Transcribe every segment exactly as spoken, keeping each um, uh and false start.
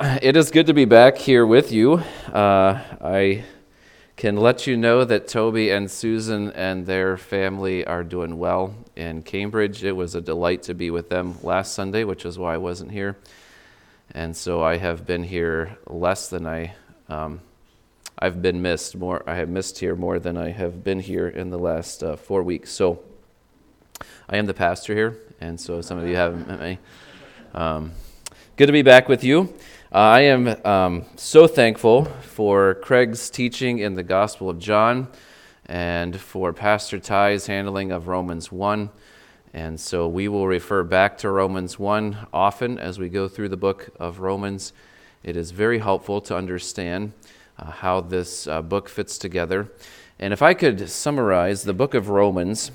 It is good to be back here with you. Uh, I can let you know that Toby and Susan and their family are doing well in Cambridge. It was a delight to be with them last Sunday, which is why I wasn't here. And so I have been here less than I, um, I've been missed more. I have missed here more than I have been here in the last uh, four weeks. So I am the pastor here, and so some of you haven't met me. Um, good to be back with you. I am um, so thankful for Craig's teaching in the Gospel of John and for Pastor Ty's handling of Romans one. And so we will refer back to Romans one often as we go through the book of Romans. It is very helpful to understand uh, how this uh, book fits together. And if I could summarize the book of Romans,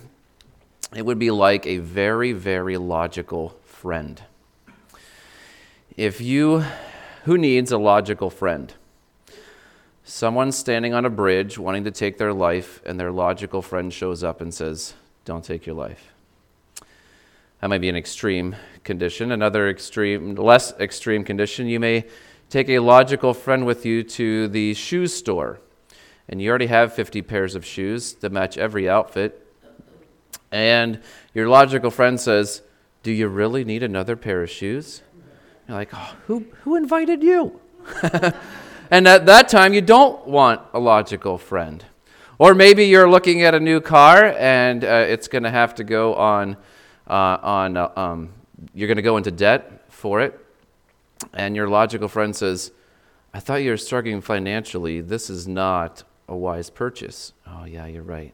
it would be like a very, very logical friend. If you... Who needs a logical friend? Someone standing on a bridge wanting to take their life, and their logical friend shows up and says, "Don't take your life." That might be an extreme condition. Another extreme, less extreme condition, you may take a logical friend with you to the shoe store, and you already have fifty pairs of shoes to match every outfit, and your logical friend says, "Do you really need another pair of shoes?" You're like, "Oh, who who invited you?" And at that time, you don't want a logical friend. Or maybe you're looking at a new car, and uh, it's going to have to go on, uh, on uh, um, you're going to go into debt for it. And your logical friend says, "I thought you were struggling financially. This is not a wise purchase." "Oh, yeah, you're right."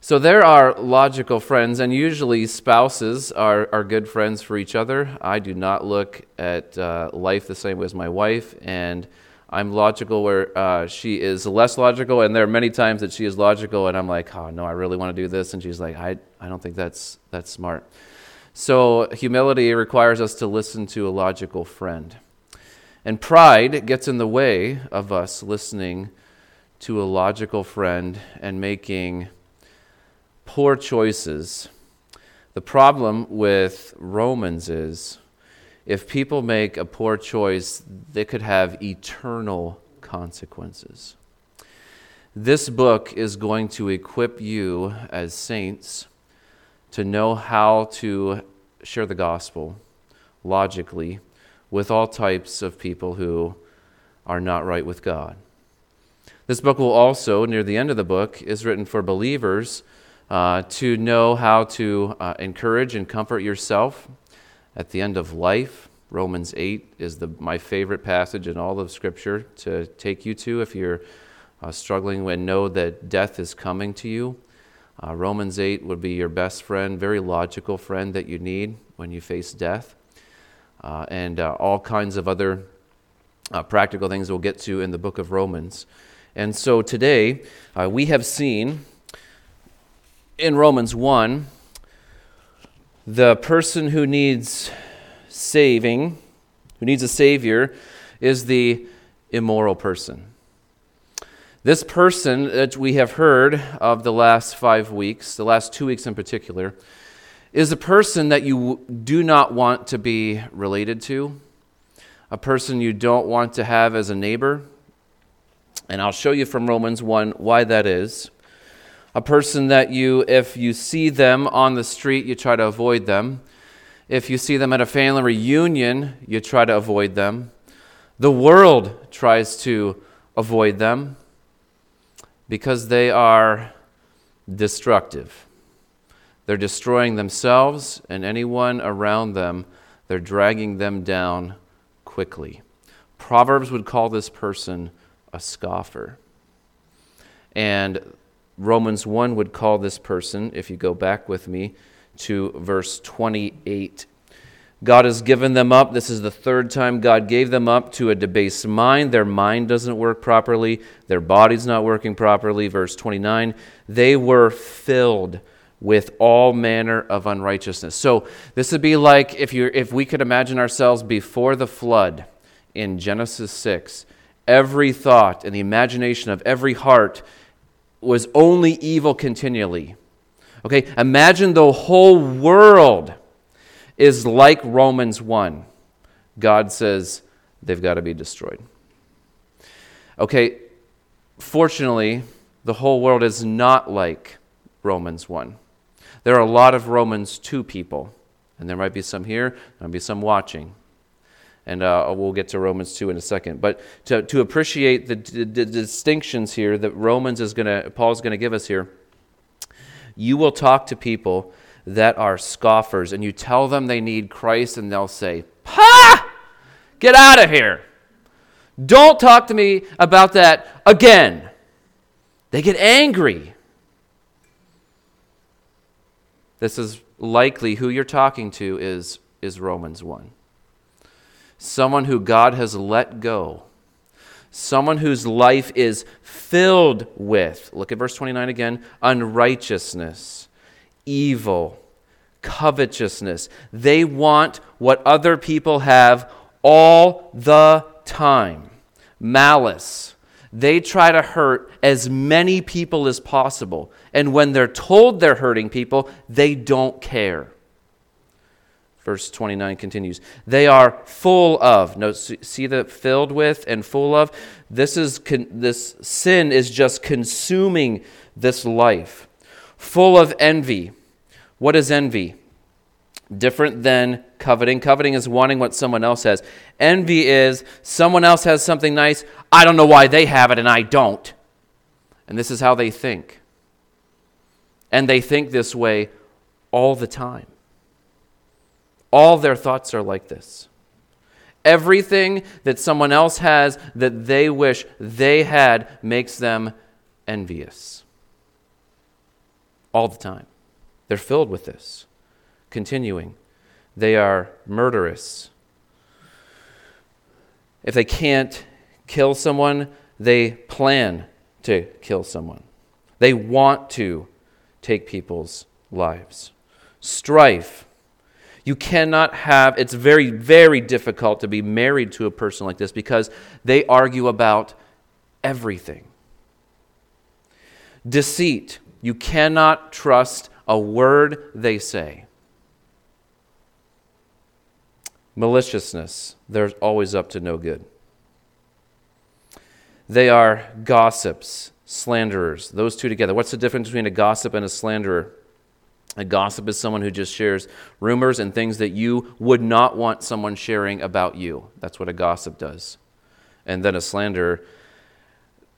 So there are logical friends, and usually spouses are, are good friends for each other. I do not look at uh, life the same way as my wife, and I'm logical where uh, she is less logical, and there are many times that she is logical, and I'm like, "Oh, no, I really want to do this," and she's like, I, I don't think that's that's smart. So humility requires us to listen to a logical friend. And pride gets in the way of us listening to a logical friend and making poor choices. The problem with Romans is if people make a poor choice, they could have eternal consequences. This book is going to equip you as saints to know how to share the gospel logically with all types of people who are not right with God. This book will also, near the end of the book, is written for believers Uh, to know how to uh, encourage and comfort yourself at the end of life. Romans eight is the my favorite passage in all of Scripture to take you to if you're uh, struggling and know that death is coming to you. Uh, Romans eight would be your best friend, very logical friend that you need when you face death. Uh, and uh, all kinds of other uh, practical things we'll get to in the book of Romans. And so today uh, we have seen in Romans one, the person who needs saving, who needs a Savior, is the immoral person. This person that we have heard of the last five weeks, the last two weeks in particular, is a person that you do not want to be related to, a person you don't want to have as a neighbor. And I'll show you from Romans one why that is. A person that you, if you see them on the street, you try to avoid them. If you see them at a family reunion, you try to avoid them. The world tries to avoid them because they are destructive. They're destroying themselves and anyone around them. They're dragging them down quickly. Proverbs would call this person a scoffer. And Romans one would call this person, if you go back with me, to verse twenty-eight. God has given them up. This is the third time God gave them up to a debased mind. Their mind doesn't work properly. Their body's not working properly. Verse twenty-nine, they were filled with all manner of unrighteousness. So this would be like if you if we could imagine ourselves before the flood in Genesis six. Every thought and the imagination of every heart was only evil continually. Okay, imagine the whole world is like Romans one. God says, they've got to be destroyed. Okay, fortunately, the whole world is not like Romans one. There are a lot of Romans two people, and there might be some here, there might be some watching. And uh, we'll get to Romans two in a second. But to, to appreciate the, the, the distinctions here that Romans is going to, Paul's going to give us here, you will talk to people that are scoffers, and you tell them they need Christ, and they'll say, "Ha! Get out of here. Don't talk to me about that again." They get angry. This is likely who you're talking to is, is Romans one. Someone who God has let go. Someone whose life is filled with, look at verse twenty-nine again, unrighteousness, evil, covetousness. They want what other people have all the time. Malice. They try to hurt as many people as possible. And when they're told they're hurting people, they don't care. Verse twenty-nine continues. They are full of. Notice, see the filled with and full of? This is con- this sin is just consuming this life. Full of envy. What is envy? Different than coveting. Coveting is wanting what someone else has. Envy is someone else has something nice. I don't know why they have it and I don't. And this is how they think. And they think this way all the time. All their thoughts are like this. Everything that someone else has that they wish they had makes them envious. All the time. They're filled with this. Continuing. They are murderous. If they can't kill someone, they plan to kill someone. They want to take people's lives. Strife. You cannot have, it's very, very difficult to be married to a person like this because they argue about everything. Deceit. You cannot trust a word they say. Maliciousness. They're always up to no good. They are gossips, slanderers. Those two together. What's the difference between a gossip and a slanderer? A gossip is someone who just shares rumors and things that you would not want someone sharing about you. That's what a gossip does. And then a slanderer,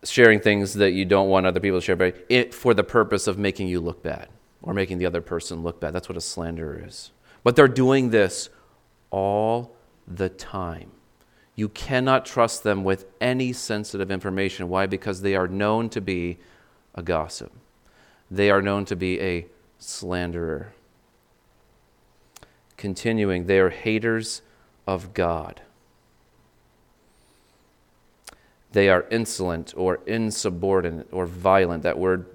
sharing things that you don't want other people to share about it for the purpose of making you look bad or making the other person look bad. That's what a slanderer is. But they're doing this all the time. You cannot trust them with any sensitive information. Why? Because they are known to be a gossip. They are known to be a slanderer. Continuing, they are haters of God. They are insolent or insubordinate or violent. That word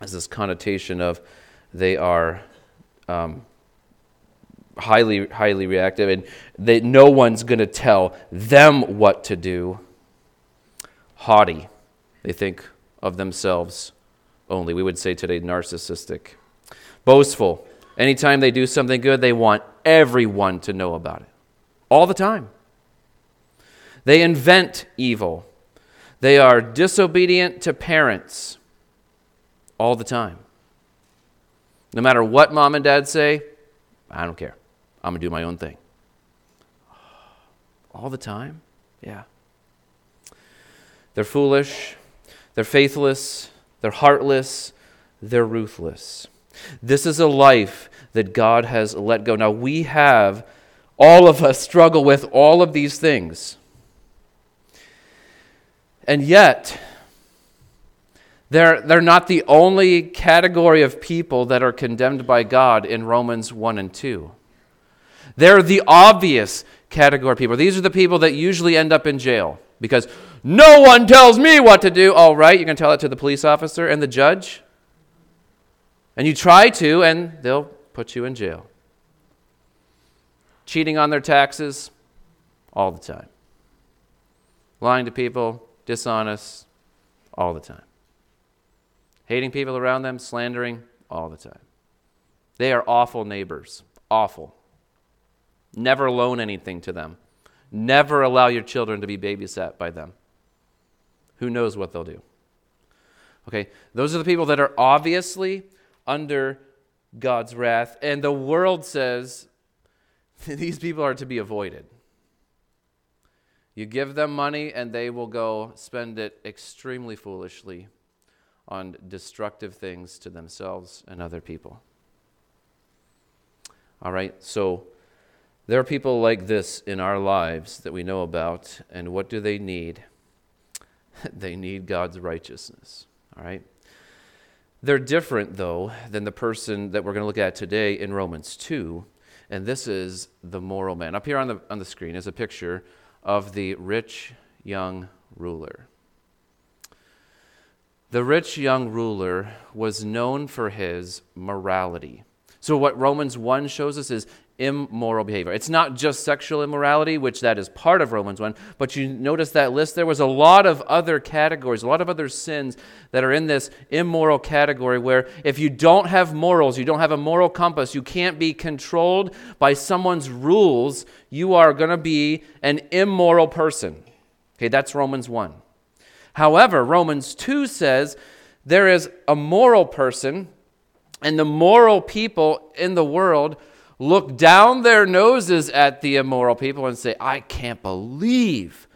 has this connotation of they are um, highly, highly reactive, and they, no one's going to tell them what to do. Haughty. They think of themselves only. We would say today narcissistic. Boastful. Anytime they do something good, they want everyone to know about it. All the time. They invent evil. They are disobedient to parents. All the time. No matter what mom and dad say, I don't care. I'm going to do my own thing. All the time? Yeah. They're foolish. They're faithless. They're heartless. They're ruthless. This is a life that God has let go. Now we have, all of us struggle with all of these things. And yet, they're, they're not the only category of people that are condemned by God in Romans one and two. They're the obvious category of people. These are the people that usually end up in jail because no one tells me what to do. All right, you can tell it to the police officer and the judge. And you try to, and they'll put you in jail. Cheating on their taxes all the time. Lying to people, dishonest, all the time. Hating people around them, slandering, all the time. They are awful neighbors, awful. Never loan anything to them. Never allow your children to be babysat by them. Who knows what they'll do? Okay, those are the people that are obviously under God's wrath, and the world says these people are to be avoided. You give them money, and they will go spend it extremely foolishly on destructive things to themselves and other people. All right, so there are people like this in our lives that we know about, and what do they need? They need God's righteousness, all right? They're different, though, than the person that we're going to look at today in Romans two, and this is the moral man. Up here on the on the screen is a picture of the rich young ruler. The rich young ruler was known for his morality. So what Romans one shows us is immoral behavior. It's not just sexual immorality, which that is part of Romans one, but you notice that list. There was a lot of other categories, a lot of other sins that are in this immoral category where if you don't have morals, you don't have a moral compass, you can't be controlled by someone's rules, you are going to be an immoral person. Okay, that's Romans one. However, Romans two says there is a moral person, and the moral people in the world look down their noses at the immoral people and say, I can't believe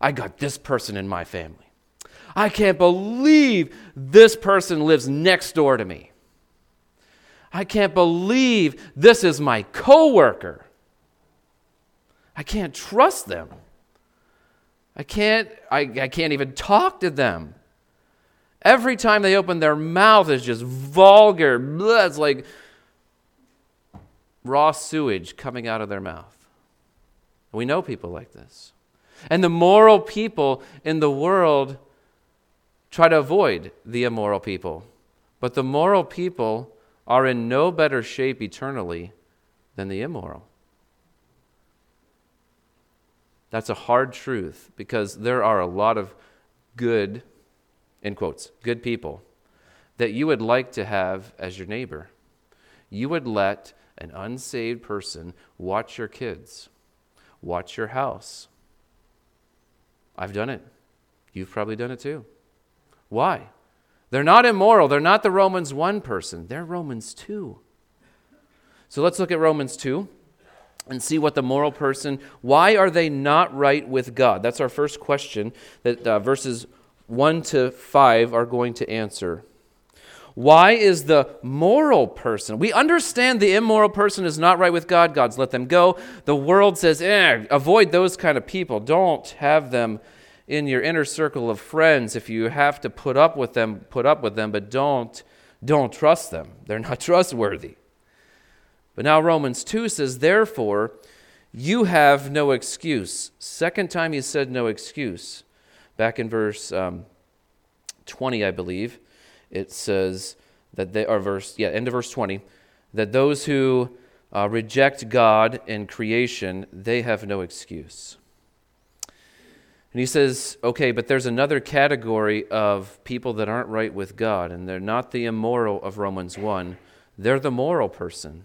I got this person in my family. I can't believe this person lives next door to me. I can't believe this is my coworker. I can't trust them. I can't, I, I can't even talk to them. Every time they open their mouth is just vulgar. Blah, it's like raw sewage coming out of their mouth. We know people like this. And the moral people in the world try to avoid the immoral people. But the moral people are in no better shape eternally than the immoral. That's a hard truth because there are a lot of good, in quotes, good people that you would like to have as your neighbor. You would let an unsaved person watch your kids, watch your house. I've done it. You've probably done it too. Why? They're not immoral. They're not the Romans one person. They're Romans two. So let's look at Romans two and see what the moral person, why are they not right with God? That's our first question that uh, verses one to five are going to answer. Why is the moral person? We understand the immoral person is not right with God. God's let them go. The world says, eh, avoid those kind of people. Don't have them in your inner circle of friends. If you have to put up with them, put up with them, but don't, don't trust them. They're not trustworthy. But now Romans two says, therefore, you have no excuse. Second time he said no excuse. Back in verse um, twenty, I believe. It says that they are verse, yeah, end of verse twenty, that those who uh, reject God and creation, they have no excuse. And he says, okay, but there's another category of people that aren't right with God, and they're not the immoral of Romans one. They're the moral person.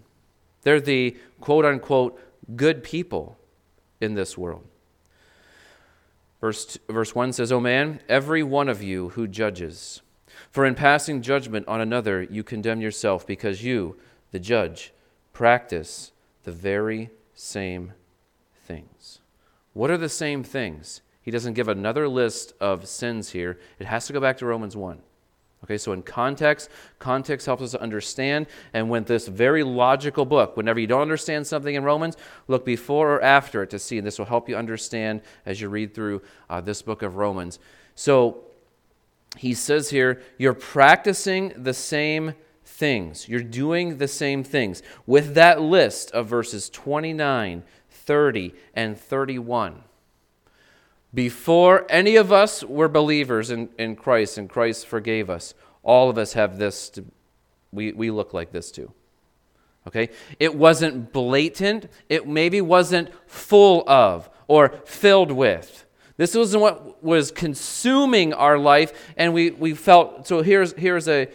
They're the quote-unquote good people in this world. Verse, two, verse one says, O man, every one of you who judges, for in passing judgment on another, you condemn yourself because you, the judge, practice the very same things. What are the same things? He doesn't give another list of sins here. It has to go back to Romans one. Okay, so in context, context helps us to understand. And when this very logical book, whenever you don't understand something in Romans, look before or after it to see. And this will help you understand as you read through uh, this book of Romans. So he says here, you're practicing the same things. You're doing the same things. With that list of verses twenty-nine, thirty, and thirty-one, before any of us were believers in, in Christ and Christ forgave us, all of us have this, to, we, we look like this too. Okay? It wasn't blatant. It maybe wasn't full of or filled with. This wasn't what was consuming our life, and we, we felt, so here's here's a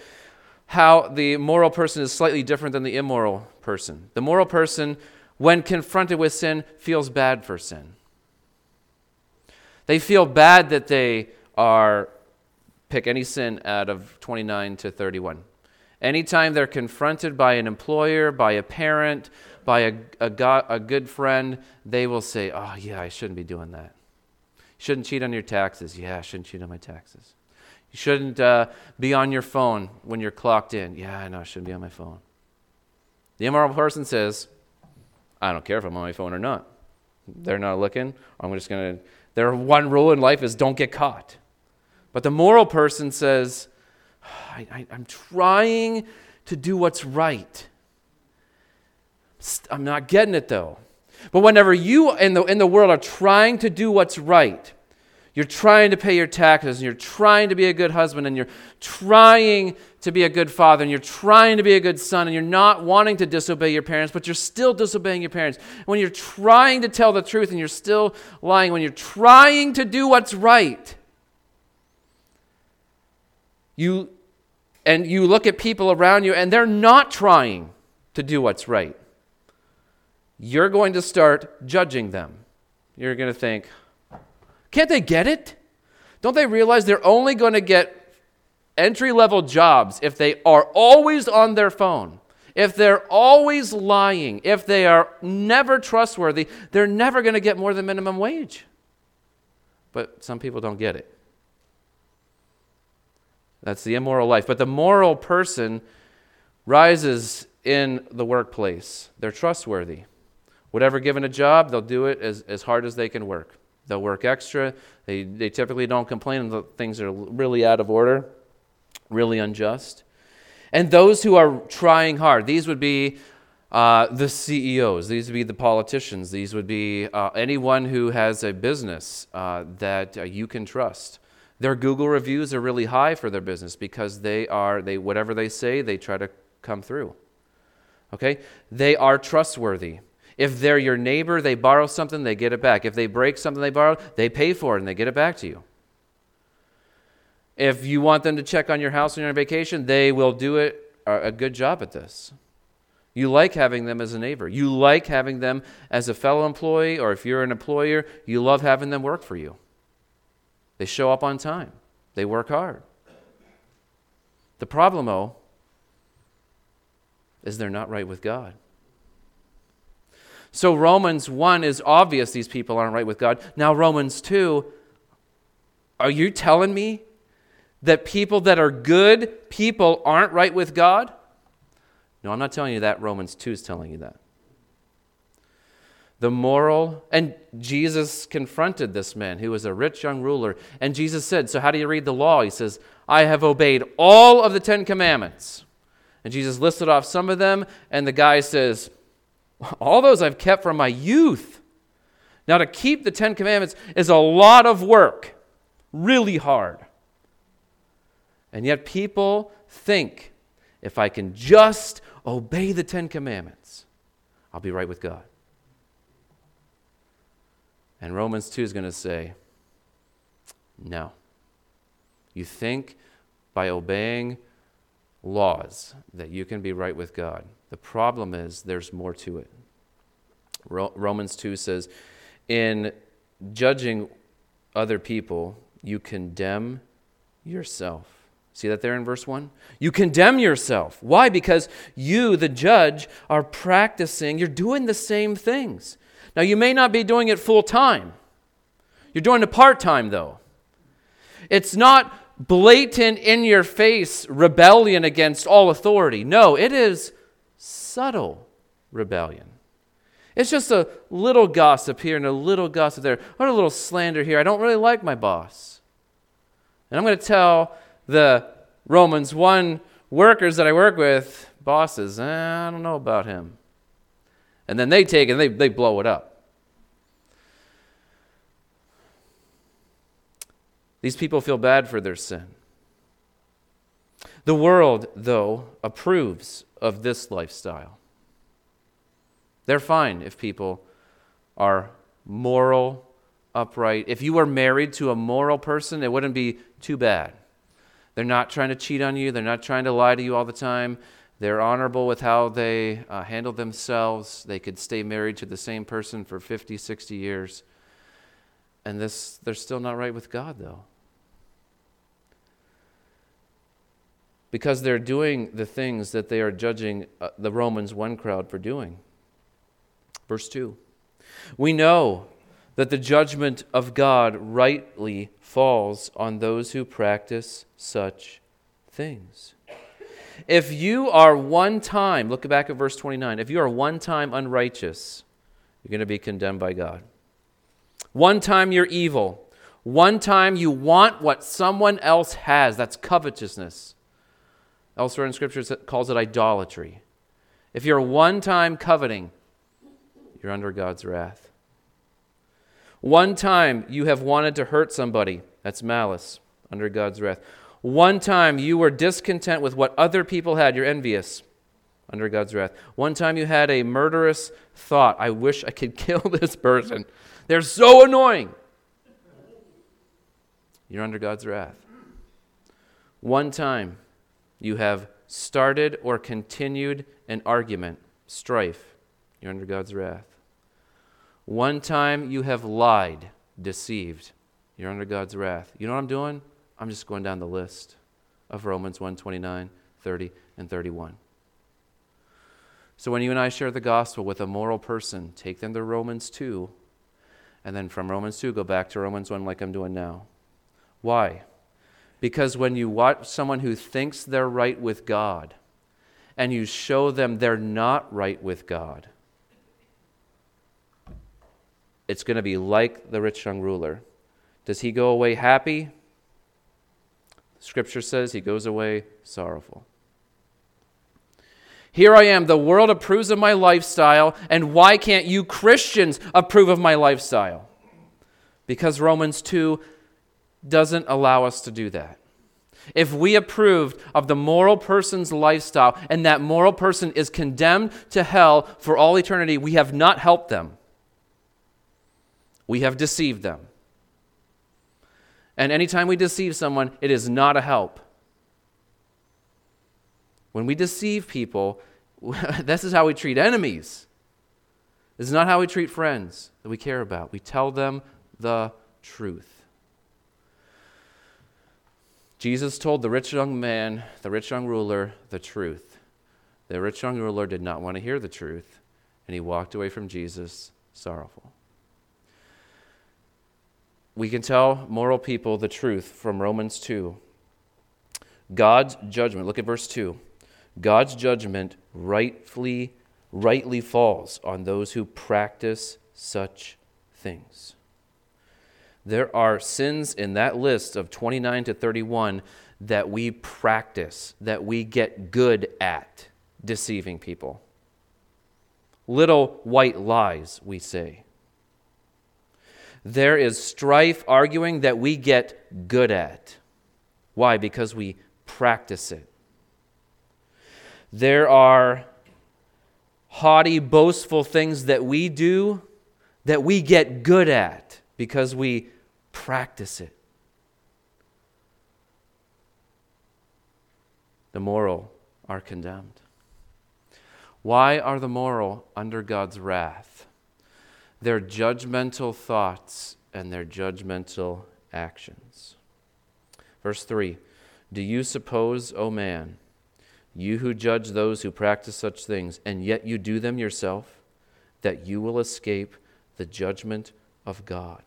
how the moral person is slightly different than the immoral person. The moral person, when confronted with sin, feels bad for sin. They feel bad that they are, pick any sin out of twenty-nine to thirty-one. Anytime they're confronted by an employer, by a parent, by a, a, go- a good friend, they will say, oh yeah, I shouldn't be doing that. Shouldn't cheat on your taxes. Yeah, I shouldn't cheat on my taxes. You shouldn't uh, be on your phone when you're clocked in. Yeah, I know, I shouldn't be on my phone. The immoral person says, I don't care if I'm on my phone or not. They're not looking. I'm just going to... Their one rule in life is don't get caught. But the moral person says, I, I, I'm trying to do what's right. I'm not getting it though. But whenever you in the, in the world are trying to do what's right, you're trying to pay your taxes, and you're trying to be a good husband, and you're trying to be a good father, and you're trying to be a good son, and you're not wanting to disobey your parents, but you're still disobeying your parents. When you're trying to tell the truth and you're still lying, when you're trying to do what's right, you and you look at people around you, and they're not trying to do what's right. You're going to start judging them. You're going to think, can't they get it? Don't they realize they're only going to get entry-level jobs if they are always on their phone, if they're always lying, if they are never trustworthy? They're never going to get more than minimum wage. But some people don't get it. That's the immoral life. But the moral person rises in the workplace. They're trustworthy. Whatever given a job, they'll do it as, as hard as they can work. They'll work extra. They they typically don't complain until things are really out of order, really unjust. And those who are trying hard, these would be uh, the C E Os. These would be the politicians. These would be uh, anyone who has a business uh, that uh, you can trust. Their Google reviews are really high for their business because they are they whatever they say, they try to come through. Okay? They are trustworthy. If they're your neighbor, they borrow something, they get it back. If they break something they borrow, they pay for it and they get it back to you. If you want them to check on your house when you're on vacation, they will do it a good job at this. You like having them as a neighbor. You like having them as a fellow employee, or if you're an employer, you love having them work for you. They show up on time. They work hard. The problem, though, is they're not right with God. So Romans one is obvious these people aren't right with God. Now Romans two, are you telling me that people that are good people aren't right with God? No, I'm not telling you that. Romans two is telling you that. The moral, and Jesus confronted this man who was a rich young ruler, and Jesus said, so how do you read the law? He says, I have obeyed all of the Ten Commandments. And Jesus listed off some of them, and the guy says, all those I've kept from my youth. Now, to keep the Ten Commandments is a lot of work, really hard. And yet people think, if I can just obey the Ten Commandments, I'll be right with God. And Romans two is going to say, no. You think by obeying laws that you can be right with God. The problem is there's more to it. Romans two says, in judging other people, you condemn yourself. See that there in verse one? You condemn yourself. Why? Because you, the judge, are practicing, you're doing the same things. Now, you may not be doing it full time. You're doing it part time, though. It's not blatant, in-your-face rebellion against all authority. No, it is subtle rebellion. It's just a little gossip here and a little gossip there, or a little slander here. I don't really like my boss. And I'm going to tell the Romans one workers that I work with, bosses, eh, I don't know about him. And then they take it and they, they blow it up. These people feel bad for their sin. The world, though, approves of this lifestyle. They're fine if people are moral, upright. If you were married to a moral person, it wouldn't be too bad. They're not trying to cheat on you. They're not trying to lie to you all the time. They're honorable with how they uh, handle themselves. They could stay married to the same person for fifty, sixty years. And this, they're still not right with God, though. Because they're doing the things that they are judging uh, the Romans one crowd for doing. Verse two. We know that the judgment of God rightly falls on those who practice such things. If you are one time, look back at verse twenty-nine, if you are one time unrighteous, you're going to be condemned by God. One time you're evil. One time you want what someone else has. That's covetousness. Elsewhere in Scripture it calls it idolatry. If you're one time coveting, you're under God's wrath. One time you have wanted to hurt somebody. That's malice, under God's wrath. One time you were discontent with what other people had. You're envious, under God's wrath. One time you had a murderous thought. I wish I could kill this person. They're so annoying. You're under God's wrath. One time you have started or continued an argument, strife. You're under God's wrath. One time you have lied, deceived. You're under God's wrath. You know what I'm doing? I'm just going down the list of Romans one, twenty-nine, thirty, and thirty-one. So when you and I share the gospel with a moral person, take them to Romans two, and then from Romans two, go back to Romans one like I'm doing now. Why? Because when you watch someone who thinks they're right with God, and you show them they're not right with God, it's going to be like the rich young ruler. Does he go away happy? Scripture says he goes away sorrowful. Here I am, the world approves of my lifestyle, and why can't you Christians approve of my lifestyle? Because Romans two doesn't allow us to do that. If we approved of the moral person's lifestyle, and that moral person is condemned to hell for all eternity, we have not helped them. We have deceived them. And anytime we deceive someone, it is not a help. When we deceive people, this is how we treat enemies. This is not how we treat friends that we care about. We tell them the truth. Jesus told the rich young man, the rich young ruler, the truth. The rich young ruler did not want to hear the truth, and he walked away from Jesus sorrowful. We can tell moral people the truth from Romans two. God's judgment, look at verse two. God's judgment rightfully, rightly falls on those who practice such things. There are sins in that list of twenty-nine to thirty-one that we practice, that we get good at deceiving people. Little white lies, we say. There is strife, arguing, that we get good at. Why? Because we practice it. There are haughty, boastful things that we do that we get good at because we practice it. The moral are condemned. Why are the moral under God's wrath? Their judgmental thoughts and their judgmental actions. Verse three, do you suppose, O man, you who judge those who practice such things, and yet you do them yourself, that you will escape the judgment of God?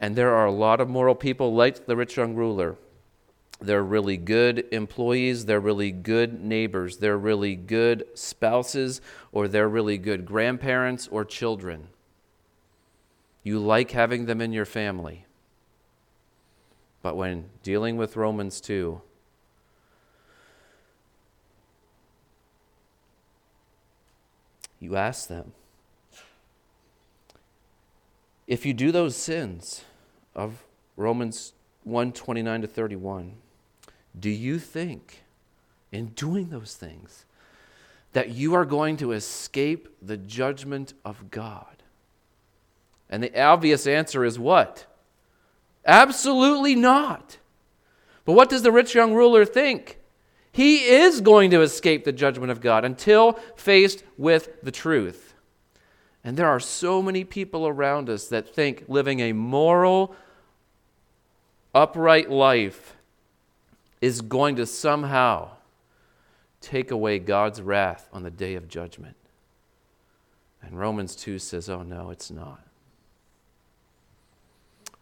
And there are a lot of moral people like the rich young ruler. They're really good employees, they're really good neighbors, they're really good spouses, or they're really good grandparents or children. You like having them in your family. But when dealing with Romans two, you ask them, if you do those sins of Romans one twenty-nine to thirty-one, do you think, in doing those things, that you are going to escape the judgment of God? And the obvious answer is what? Absolutely not. But what does the rich young ruler think? He is going to escape the judgment of God until faced with the truth. And there are so many people around us that think living a moral, upright life is going to somehow take away God's wrath on the day of judgment. And Romans two says, oh no, it's not.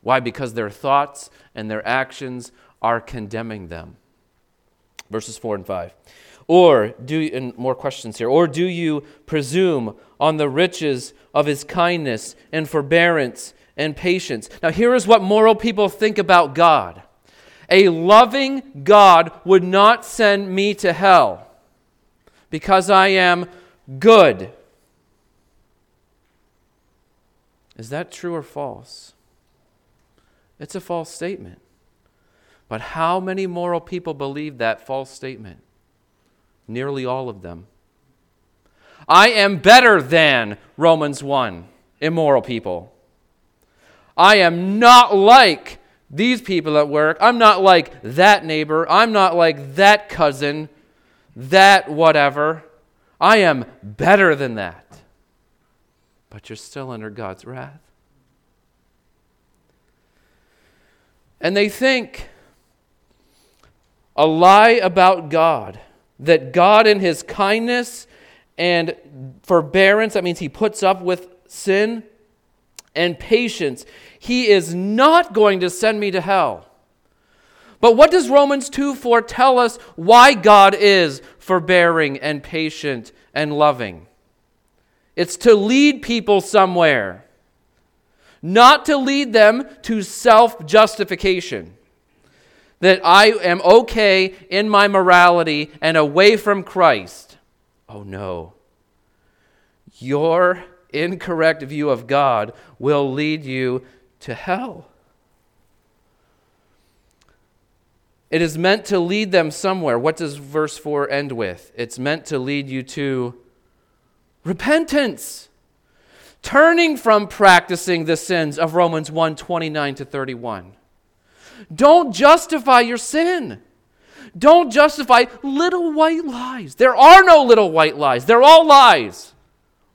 Why? Because their thoughts and their actions are condemning them. Verses four and five. Or do, and more questions here, or do you presume on the riches of his kindness and forbearance and patience? Now here is what moral people think about God. A loving God would not send me to hell because I am good. Is that true or false? It's a false statement. But how many moral people believe that false statement? Nearly all of them. I am better than Romans one, immoral people. I am not like these people at work. I'm not like that neighbor. I'm not like that cousin, that whatever. I am better than that. But you're still under God's wrath. And they think a lie about God, that God in his kindness and forbearance, that means he puts up with sin and patience, he is not going to send me to hell. But what does Romans two four tell us why God is forbearing and patient and loving? It's to lead people somewhere, not to lead them to self-justification. That I am okay in my morality and away from Christ. Oh no. Your incorrect view of God will lead you to hell. It is meant to lead them somewhere. What does verse four end with? It's meant to lead you to repentance, turning from practicing the sins of Romans one twenty-nine to thirty-one. Don't justify your sin. Don't justify little white lies. There are no little white lies. They're all lies.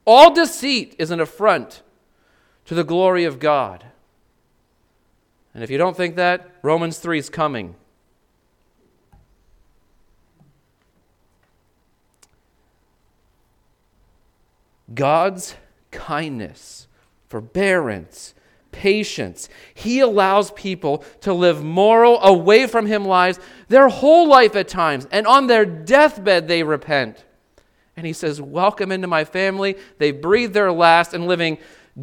All deceit is an affront to the glory of God. And if you don't think that, Romans three is coming. God's kindness, forbearance, patience. He allows people to live moral, away from him lives their whole life at times. And on their deathbed, they repent. And he says, welcome into my family. They breathe their last and living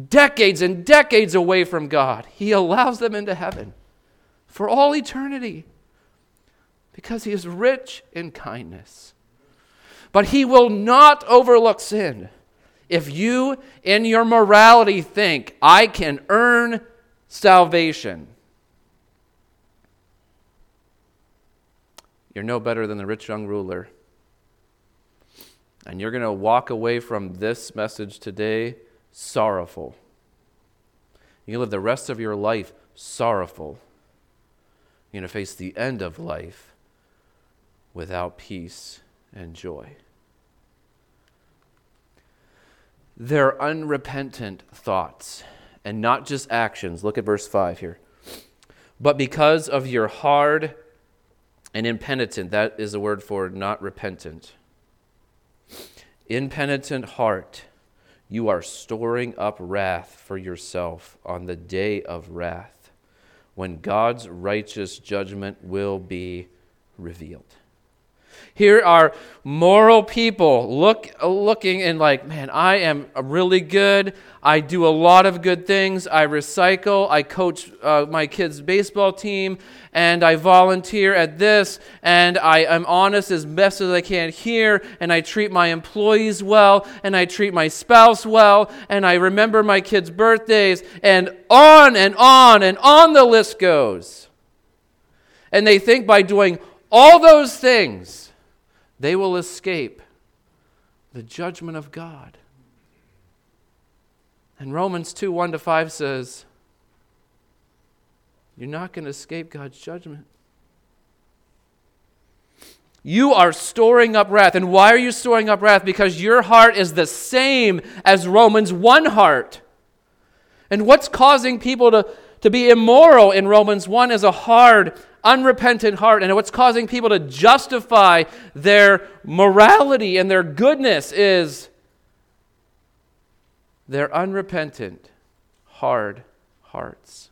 decades and decades away from God. He allows them into heaven for all eternity because he is rich in kindness. But he will not overlook sin. If you, in your morality, think, I can earn salvation, you're no better than the rich young ruler. And you're going to walk away from this message today sorrowful. You live the rest of your life sorrowful. You're going to face the end of life without peace and joy. Their unrepentant thoughts, and not just actions. Look at verse five here. But because of your hard and impenitent, that is the word for not repentant, impenitent heart, you are storing up wrath for yourself on the day of wrath, when God's righteous judgment will be revealed. Here are moral people look, looking and like, man, I am really good. I do a lot of good things. I recycle. I coach uh, my kids' baseball team, and I volunteer at this, and I am honest as best as I can here, and I treat my employees well, and I treat my spouse well, and I remember my kids' birthdays, and on and on and on the list goes. And they think by doing all those things, they will escape the judgment of God. And Romans two one to five says, you're not going to escape God's judgment. You are storing up wrath. And why are you storing up wrath? Because your heart is the same as Romans one heart. And what's causing people to, to be immoral in Romans one is a hard, unrepentant heart. And what's causing people to justify their morality and their goodness is their unrepentant, hard hearts.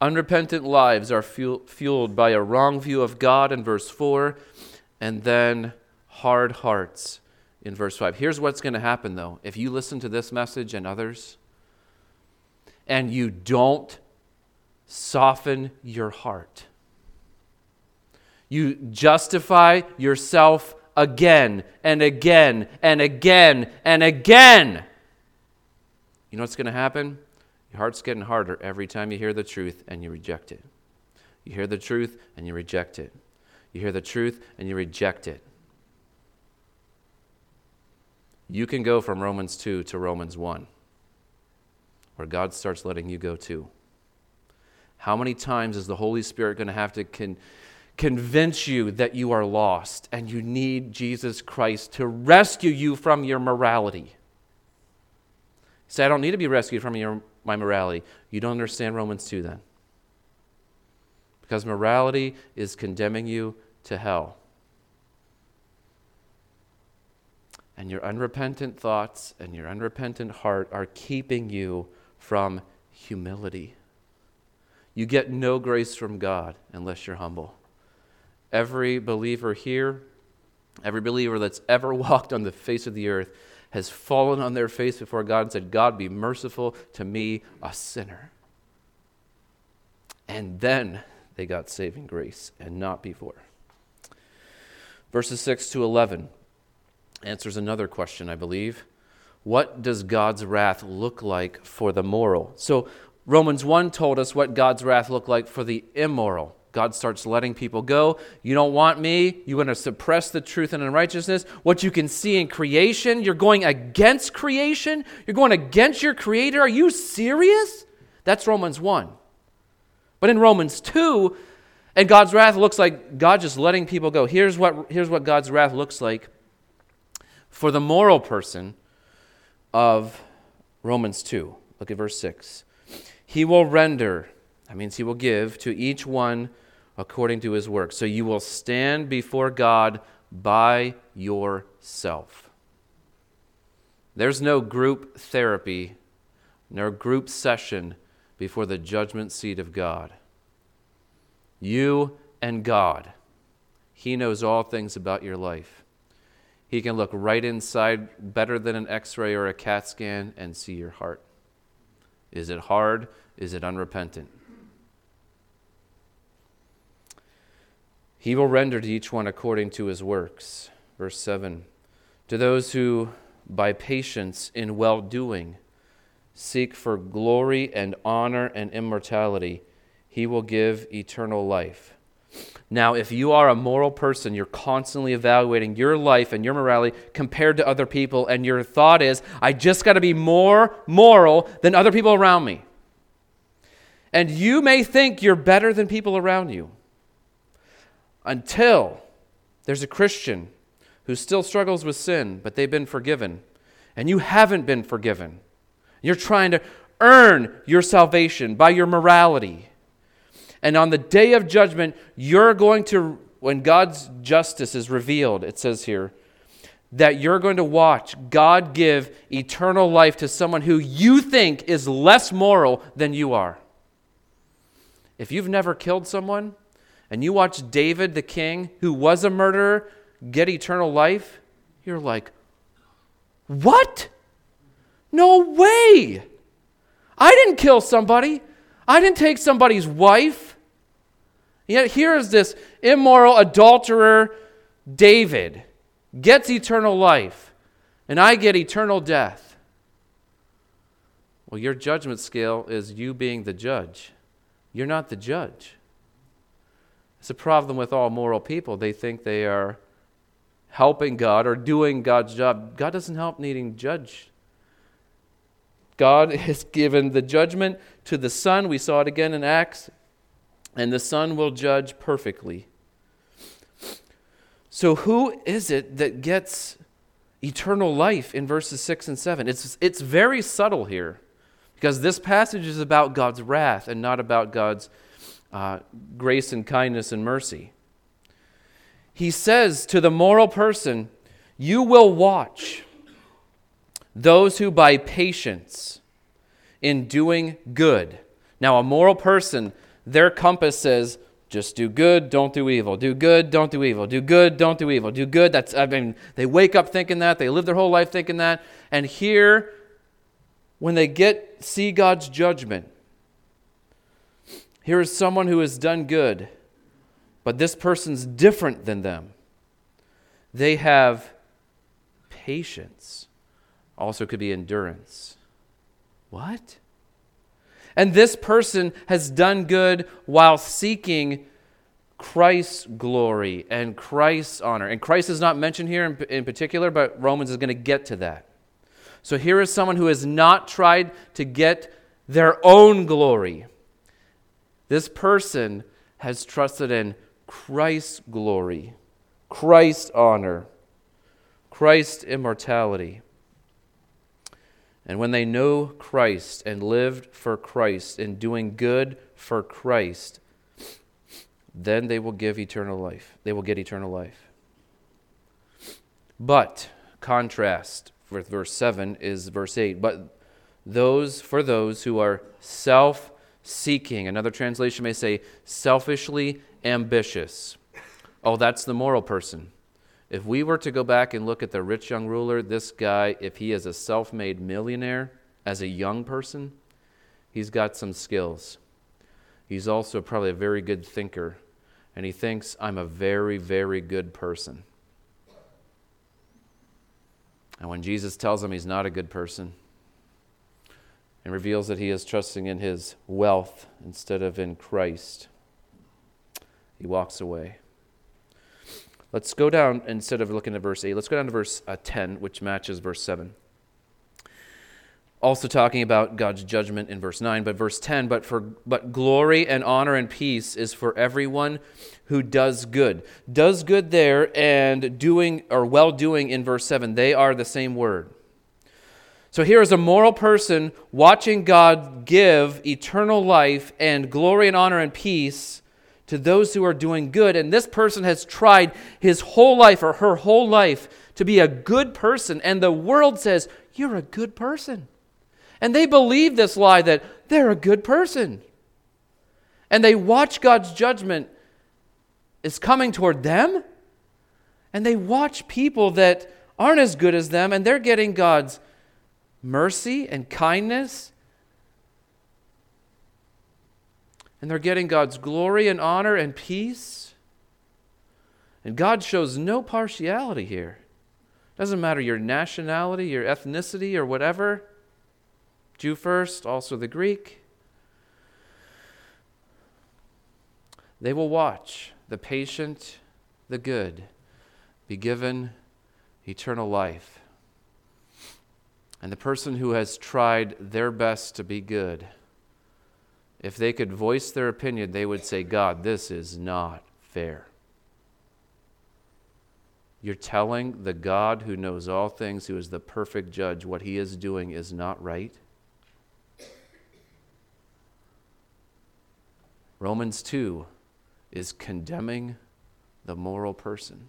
Unrepentant lives are fuel, fueled by a wrong view of God in verse four, and then hard hearts in verse five. Here's what's going to happen, though. If you listen to this message and others, and you don't soften your heart, you justify yourself again and again and again and again, you know what's going to happen? Your heart's getting harder every time you hear the truth and you reject it. You hear the truth and you reject it. You hear the truth and you reject it. You can go from Romans two to Romans one, where God starts letting you go too. How many times is the Holy Spirit going to have to con- convince you that you are lost and you need Jesus Christ to rescue you from your morality? You say, I don't need to be rescued from your my morality. You don't understand Romans two then. Because morality is condemning you to hell. And your unrepentant thoughts and your unrepentant heart are keeping you from humility. You get no grace from God unless you're humble. Every believer here, every believer that's ever walked on the face of the earth has fallen on their face before God and said, God, be merciful to me, a sinner. And then they got saving grace, and not before. Verses six to eleven answers another question, I believe. What does God's wrath look like for the moral? So Romans one told us what God's wrath looked like for the immoral. God starts letting people go. You don't want me. You want to suppress the truth and unrighteousness. What you can see in creation, you're going against creation. You're going against your Creator. Are you serious? That's Romans one. But in Romans two, and God's wrath looks like God just letting people go. Here's what, here's what God's wrath looks like for the moral person of Romans two. Look at verse six. He will render... That means he will give to each one according to his work. So you will stand before God by yourself. There's no group therapy, no group session before the judgment seat of God. You and God. He knows all things about your life. He can look right inside better than an x-ray or a CAT scan and see your heart. Is it hard? Is it unrepentant? He will render to each one according to his works. Verse seven, to those who by patience in well-doing seek for glory and honor and immortality, he will give eternal life. Now, if you are a moral person, you're constantly evaluating your life and your morality compared to other people, and your thought is, I just got to be more moral than other people around me. And you may think you're better than people around you, until there's a Christian who still struggles with sin, but they've been forgiven, and you haven't been forgiven. You're trying to earn your salvation by your morality. And on the day of judgment, you're going to, when God's justice is revealed, it says here, that you're going to watch God give eternal life to someone who you think is less moral than you are. If you've never killed someone, and you watch David the king, who was a murderer, get eternal life, you're like, what? No way! I didn't kill somebody. I didn't take somebody's wife. Yet here is this immoral adulterer, David, gets eternal life, and I get eternal death. Well, your judgment scale is you being the judge. You're not the judge. It's a problem with all moral people. They think they are helping God or doing God's job. God doesn't help needing judge. God has given the judgment to the Son. We saw it again in Acts. and the Son will judge perfectly. So who is it that gets eternal life in verses six and seven? It's, it's very subtle here, because this passage is about God's wrath and not about God's uh, grace and kindness and mercy. He says to the moral person, you will watch those who by patience in doing good. Now, a moral person, their compass says, just do good, don't do evil. Do good, don't do evil. Do good, don't do evil. Do good. That's, I mean, they wake up thinking that. They live their whole life thinking that. And here, when they get see God's judgment, here is someone who has done good, but this person's different than them. They have patience. Also could be endurance. What? And this person has done good while seeking Christ's glory and Christ's honor. And Christ is not mentioned here in, in particular, but Romans is going to get to that. So here is someone who has not tried to get their own glory. This person has trusted in Christ's glory, Christ's honor, Christ's immortality. And when they know Christ and lived for Christ and doing good for Christ, then they will give eternal life. They will get eternal life. But contrast with verse seven is verse eight. But those for those who are self-seeking, another translation may say selfishly ambitious. Oh, that's the moral person. If we were to go back and look at the rich young ruler, this guy, if he is a self-made millionaire as a young person, he's got some skills. He's also probably a very good thinker, and he thinks, I'm a very, very good person. And when Jesus tells him he's not a good person and reveals that he is trusting in his wealth instead of in Christ, he walks away. Let's go down, instead of looking at verse eight, let's go down to verse ten, which matches verse seven. Also talking about God's judgment in verse nine, but verse ten, but for but glory and honor and peace is for everyone who does good. Does good there and doing or well-doing in verse seven, they are the same word. So here is a moral person watching God give eternal life and glory and honor and peace to those who are doing good. And this person has tried his whole life or her whole life to be a good person. And the world says, you're a good person. And they believe this lie that they're a good person. And they watch God's judgment is coming toward them. And they watch people that aren't as good as them, and they're getting God's mercy and kindness. And they're getting God's glory and honor and peace. And God shows no partiality here. Doesn't matter your nationality, your ethnicity, or whatever. Jew first, also the Greek. They will watch the patient, the good, be given eternal life. And the person who has tried their best to be good, if they could voice their opinion, they would say, God, this is not fair. You're telling the God who knows all things, who is the perfect judge, what he is doing is not right? Romans two is condemning the moral person.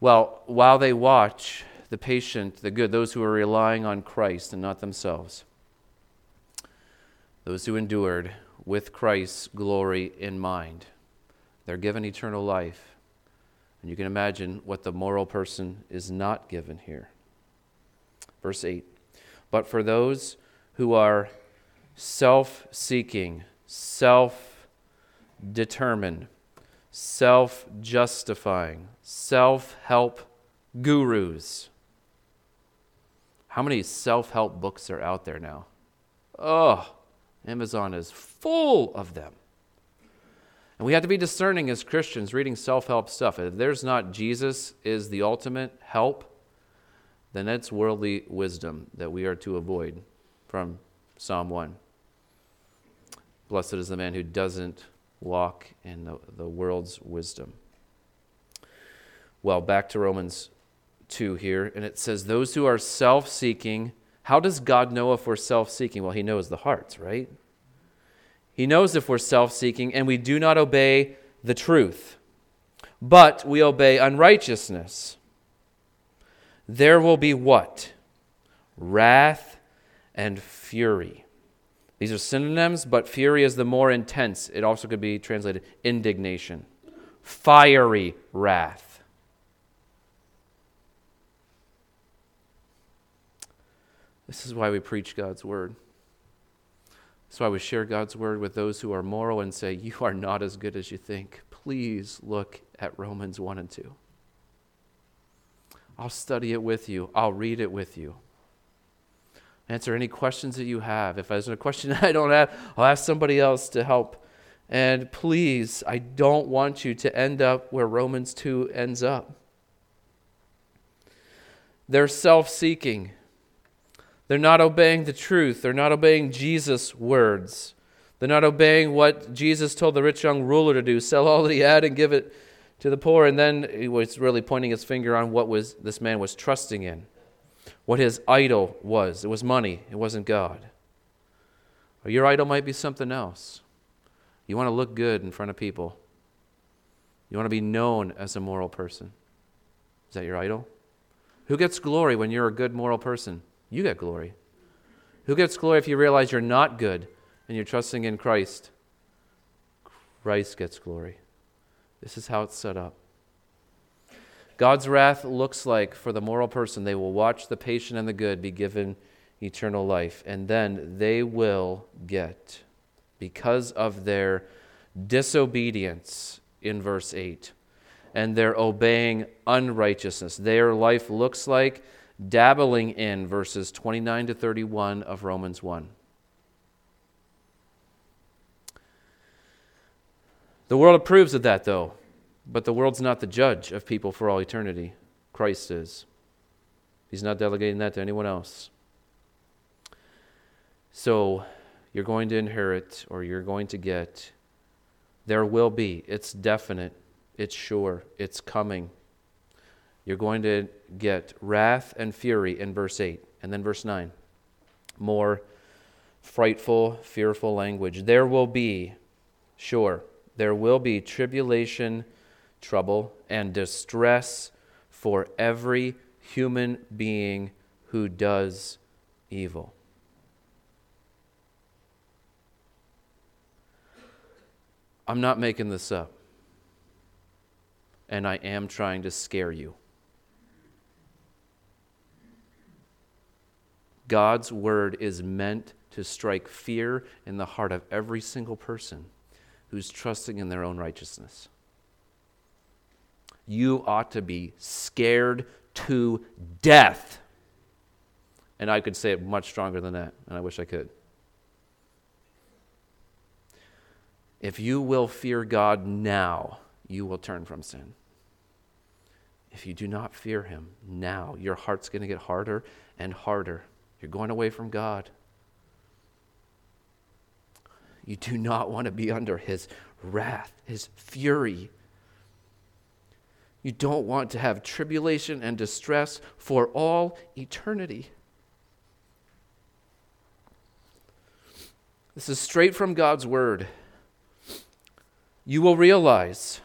Well, while they watch the patient, the good, those who are relying on Christ and not themselves, those who endured with Christ's glory in mind, they're given eternal life. And you can imagine what the moral person is not given here. Verse eight, but for those who are self-seeking, self-determined, self-justifying, self-help gurus. How many self-help books are out there now? Oh, Amazon is full of them. And we have to be discerning as Christians reading self-help stuff. If there's not Jesus is the ultimate help, then that's worldly wisdom that we are to avoid from Psalm one. Blessed is the man who doesn't walk in the, the world's wisdom. Well, back to Romans two here, and it says, those who are self-seeking, how does God know if we're self-seeking? Well, he knows the hearts, right? He knows if we're self-seeking, and we do not obey the truth, but we obey unrighteousness. There will be what? Wrath and fury. These are synonyms, but fury is the more intense. It also could be translated indignation. Fiery wrath. This is why we preach God's word. This is why we share God's word with those who are moral and say, you are not as good as you think. Please look at Romans one and two. I'll study it with you. I'll read it with you. Answer any questions that you have. If there's a question I don't have, I'll ask somebody else to help. And please, I don't want you to end up where Romans two ends up. They're self-seeking. They're not obeying the truth. They're not obeying Jesus' words. They're not obeying what Jesus told the rich young ruler to do. Sell all that he had and give it to the poor. And then he was really pointing his finger on what was this man was trusting in. What his idol was. It was money. It wasn't God. Or your idol might be something else. You want to look good in front of people. You want to be known as a moral person. Is that your idol? Who gets glory when you're a good moral person? You get glory. Who gets glory if you realize you're not good and you're trusting in Christ? Christ gets glory. This is how it's set up. God's wrath looks like for the moral person, they will watch the patient and the good be given eternal life, and then they will get, because of their disobedience in verse eight, and their obeying unrighteousness. Their life looks like dabbling in verses twenty-nine to thirty-one of Romans one. The world approves of that, though. But the world's not the judge of people for all eternity. Christ is. He's not delegating that to anyone else. So you're going to inherit, or you're going to get, there will be. It's definite. It's sure. It's coming. You're going to get wrath and fury in verse eight. And then verse nine. More frightful, fearful language. There will be, sure, there will be tribulation, trouble, and distress for every human being who does evil. I'm not making this up, and I am trying to scare you. God's word is meant to strike fear in the heart of every single person who's trusting in their own righteousness. You ought to be scared to death. And I could say it much stronger than that, and I wish I could. If you will fear God now, you will turn from sin. If you do not fear him now, your heart's going to get harder and harder. You're going away from God. You do not want to be under his wrath, his fury. You don't want to have tribulation and distress for all eternity. This is straight from God's word. You will realize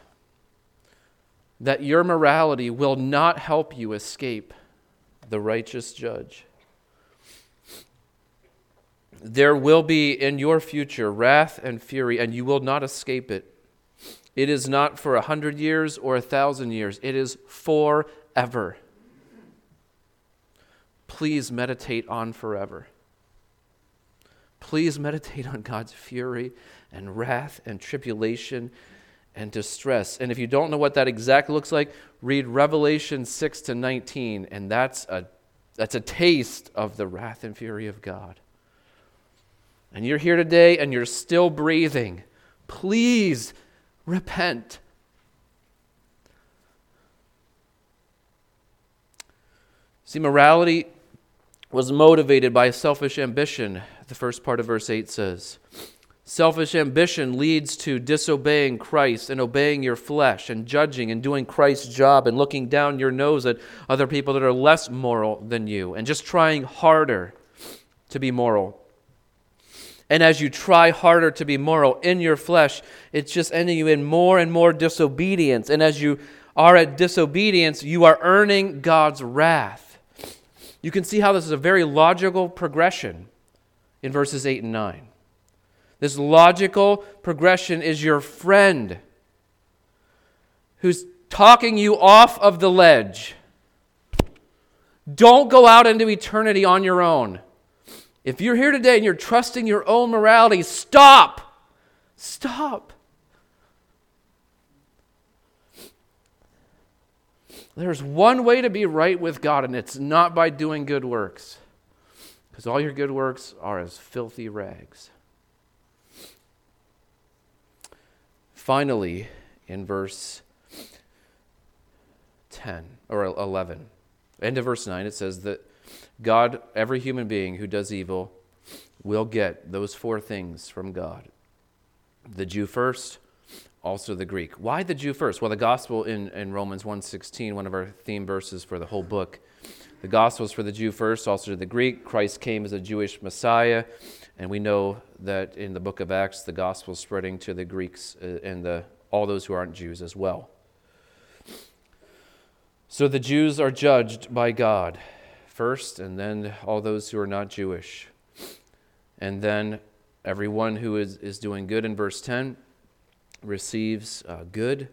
that your morality will not help you escape the righteous judge. There will be in your future wrath and fury, and you will not escape it. It is not for a hundred years or a thousand years. It is forever. Please meditate on forever. Please meditate on God's fury and wrath and tribulation and distress. And if you don't know what that exactly looks like, read Revelation six to nineteen, and that's a that's a taste of the wrath and fury of God. And you're here today and you're still breathing. Please repent. See, morality was motivated by selfish ambition, the first part of verse eight says. Selfish ambition leads to disobeying Christ and obeying your flesh and judging and doing Christ's job and looking down your nose at other people that are less moral than you and just trying harder to be moral. And as you try harder to be moral in your flesh, it's just ending you in more and more disobedience. And as you are at disobedience, you are earning God's wrath. You can see how this is a very logical progression in verses eight and nine. This logical progression is your friend who's talking you off of the ledge. Don't go out into eternity on your own. If you're here today and you're trusting your own morality, stop. Stop. There's one way to be right with God, and it's not by doing good works, because all your good works are as filthy rags. Finally, in verse ten or eleven, end of verse nine, it says that God, every human being who does evil, will get those four things from God. The Jew first, also the Greek. Why the Jew first? Well, the gospel in, in Romans one sixteen, one of our theme verses for the whole book, the gospel is for the Jew first, also to the Greek. Christ came as a Jewish Messiah. And we know that in the book of Acts, the gospel is spreading to the Greeks and the, all those who aren't Jews as well. So the Jews are judged by God first, and then all those who are not Jewish. And then everyone who is, is doing good in verse ten receives uh, good,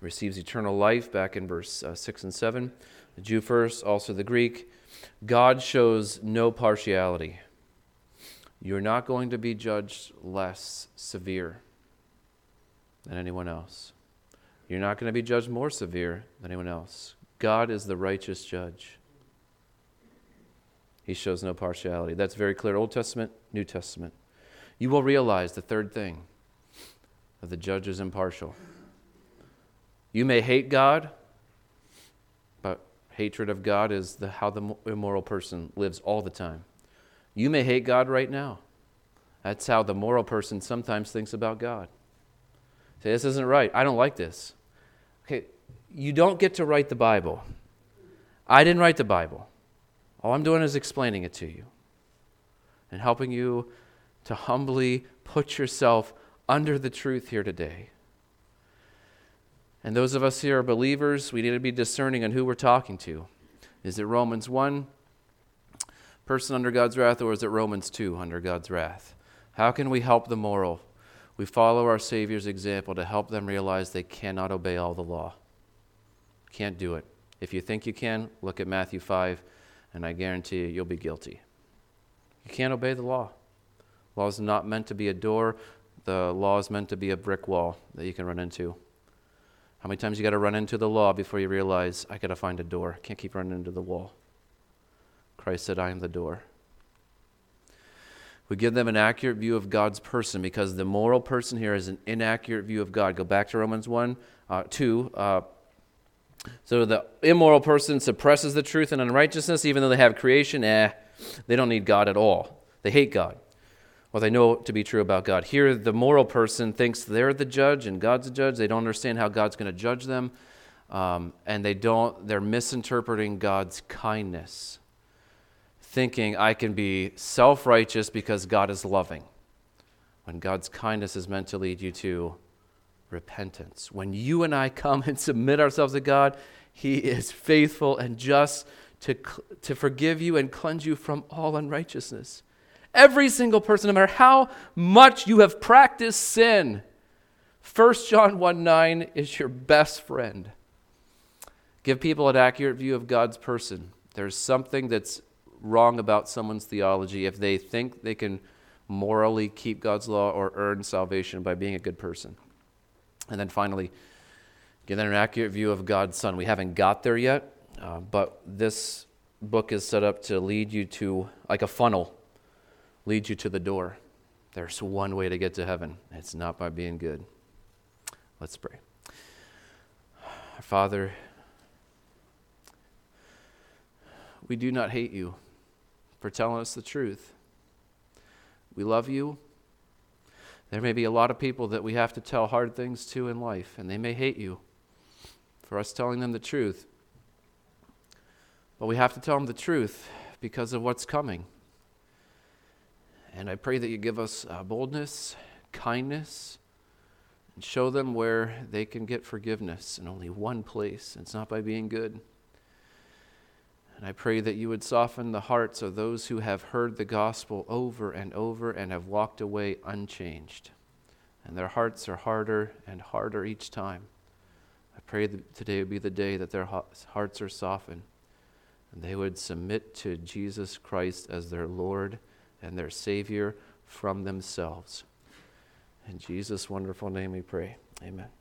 receives eternal life, back in verse uh, six and seven. The Jew first, also the Greek. God shows no partiality. You're not going to be judged less severe than anyone else. You're not going to be judged more severe than anyone else. God is the righteous judge. He shows no partiality. That's very clear. Old Testament, New Testament. You will realize the third thing, that the judge is impartial. You may hate God, but hatred of God is the, how the immoral person lives all the time. You may hate God right now. That's how the moral person sometimes thinks about God. Say, this isn't right. I don't like this. Okay, you don't get to write the Bible. I didn't write the Bible. All I'm doing is explaining it to you and helping you to humbly put yourself under the truth here today. And those of us here are believers, we need to be discerning on who we're talking to. Is it Romans one? Person under God's wrath, or is it Romans two, under God's wrath? How can we help the moral? We follow our Savior's example to help them realize they cannot obey all the law. Can't do it. If you think you can, look at Matthew five, and I guarantee you, you'll be guilty. You can't obey the law. The law is not meant to be a door. The law is meant to be a brick wall that you can run into. How many times you got to run into the law before you realize, I got to find a door. I can't keep running into the wall. Christ said, I am the door. We give them an accurate view of God's person, because the moral person here is an inaccurate view of God. Go back to Romans one, two. Uh, so the immoral person suppresses the truth and unrighteousness, even though they have creation. Eh, they don't need God at all. They hate God. Well, they know to be true about God. Here, the moral person thinks they're the judge and God's the judge. They don't understand how God's going to judge them, um, and they don't. They're misinterpreting God's kindness, thinking I can be self-righteous because God is loving, when God's kindness is meant to lead you to repentance. When you and I come and submit ourselves to God, He is faithful and just to, to forgive you and cleanse you from all unrighteousness. Every single person, no matter how much you have practiced sin, First John one nine is your best friend. Give people an accurate view of God's person. There's something that's wrong about someone's theology if they think they can morally keep God's law or earn salvation by being a good person. And then finally, give them an accurate view of God's Son. We haven't got there yet, uh, but this book is set up to lead you to, like a funnel, lead you to the door. There's one way to get to heaven. It's not by being good. Let's pray. Our Father, we do not hate you for telling us the truth. We love you. There may be a lot of people that we have to tell hard things to in life, and they may hate you for us telling them the truth. But we have to tell them the truth because of what's coming. And I pray that you give us uh, boldness, kindness, and show them where they can get forgiveness in only one place. It's not by being good. And I pray that you would soften the hearts of those who have heard the gospel over and over and have walked away unchanged. And their hearts are harder and harder each time. I pray that today would be the day that their hearts are softened, and they would submit to Jesus Christ as their Lord and their Savior from themselves. In Jesus' wonderful name we pray. Amen.